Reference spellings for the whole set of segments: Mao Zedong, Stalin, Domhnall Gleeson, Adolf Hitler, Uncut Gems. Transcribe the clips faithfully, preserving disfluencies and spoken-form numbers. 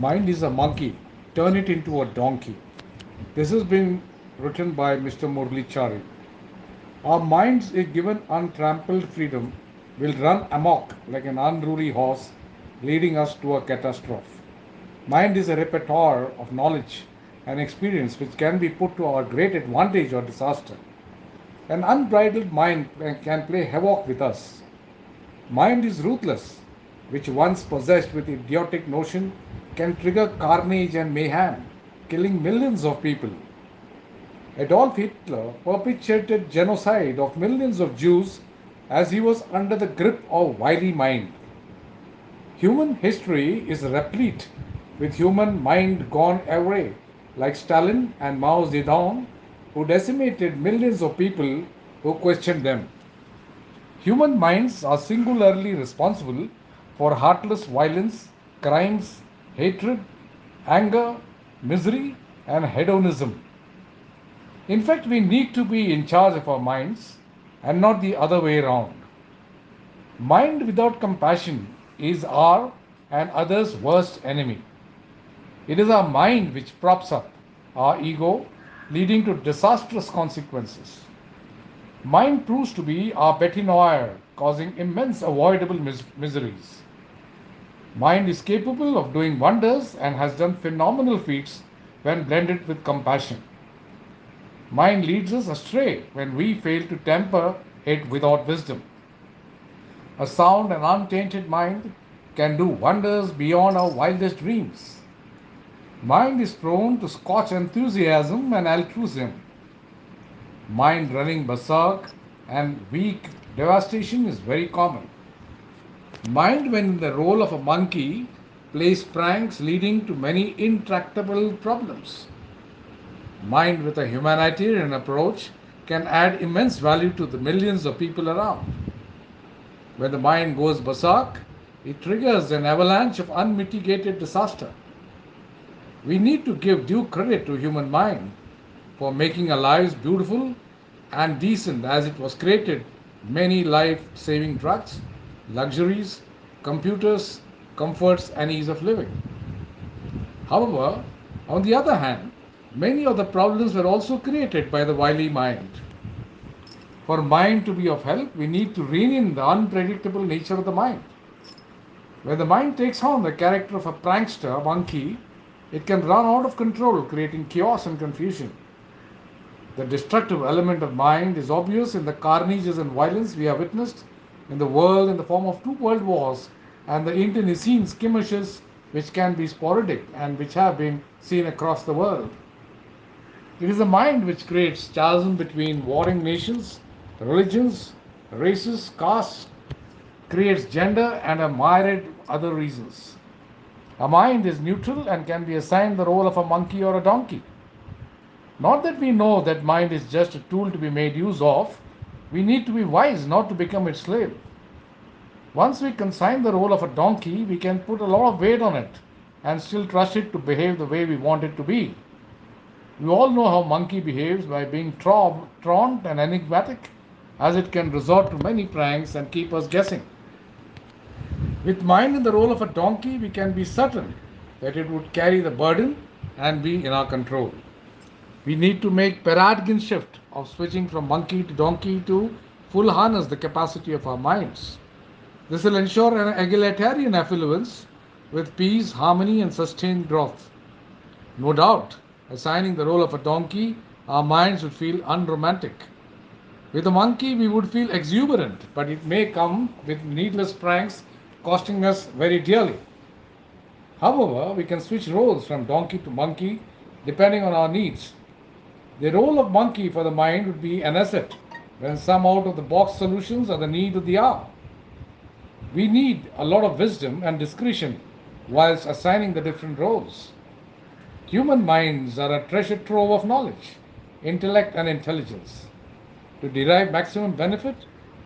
Mind is a monkey, turn it into a donkey. This has been written by Mister Murli Chari. Our minds, if given untrampled freedom, will run amok like an unruly horse, leading us to a catastrophe. Mind is a repertoire of knowledge and experience which can be put to our great advantage or disaster. An unbridled mind can play havoc with us. Mind is ruthless, which once possessed with idiotic notion can trigger carnage and mayhem, killing millions of people. Adolf Hitler perpetrated genocide of millions of Jews as he was under the grip of wily mind. Human history is replete with human mind gone awry, like Stalin and Mao Zedong, who decimated millions of people who questioned them. Human minds are singularly responsible for heartless violence, crimes, hatred, anger, misery, and hedonism. In fact, we need to be in charge of our minds and not the other way around. Mind without compassion is our and others' worst enemy. It is our mind which props up our ego, leading to disastrous consequences. Mind proves to be our bête noire, causing immense avoidable mis- miseries. Mind is capable of doing wonders and has done phenomenal feats when blended with compassion. Mind leads us astray when we fail to temper it without wisdom. A sound and untainted mind can do wonders beyond our wildest dreams. Mind is prone to scorch enthusiasm and altruism. Mind running berserk and weak devastation is very common. Mind, when in the role of a monkey, plays pranks leading to many intractable problems. Mind with a humanitarian approach can add immense value to the millions of people around. When the mind goes berserk, it triggers an avalanche of unmitigated disaster. We need to give due credit to human mind for making our lives beautiful and decent, as it was created many life-saving drugs, luxuries, computers, comforts and ease of living. However, on the other hand, many of the problems were also created by the wily mind. For mind to be of help, we need to rein in the unpredictable nature of the mind. When the mind takes on the character of a prankster monkey, it can run out of control, creating chaos and confusion. The destructive element of mind is obvious in the carnages and violence we have witnessed in the world in the form of two world wars and the internecine skirmishes which can be sporadic and which have been seen across the world. It is the mind which creates chasm between warring nations, religions, races, castes, creates gender and a myriad other reasons. A mind is neutral and can be assigned the role of a monkey or a donkey. Not that we know that mind is just a tool to be made use of. We need to be wise not to become its slave. Once we consign the role of a donkey, we can put a lot of weight on it and still trust it to behave the way we want it to be. We all know how monkey behaves by being truant and enigmatic, as it can resort to many pranks and keep us guessing. With mind in the role of a donkey, we can be certain that it would carry the burden and be in our control. We need to make paradigm shift of switching from monkey to donkey to full harness the capacity of our minds. This will ensure an egalitarian affluence with peace, harmony and sustained growth. No doubt, assigning the role of a donkey, our minds would feel unromantic. With a monkey, we would feel exuberant, but it may come with needless pranks, costing us very dearly. However, we can switch roles from donkey to monkey depending on our needs. The role of monkey for the mind would be an asset when some out-of-the-box solutions are the need of the hour. We need a lot of wisdom and discretion whilst assigning the different roles. Human minds are a treasure trove of knowledge, intellect and intelligence. To derive maximum benefit,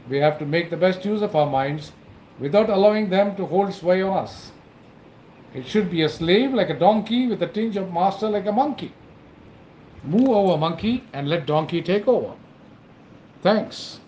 we have to make the best use of our minds without allowing them to hold sway on us. It should be a slave like a donkey with a tinge of master like a monkey. Move over, monkey, and let donkey take over. Thanks.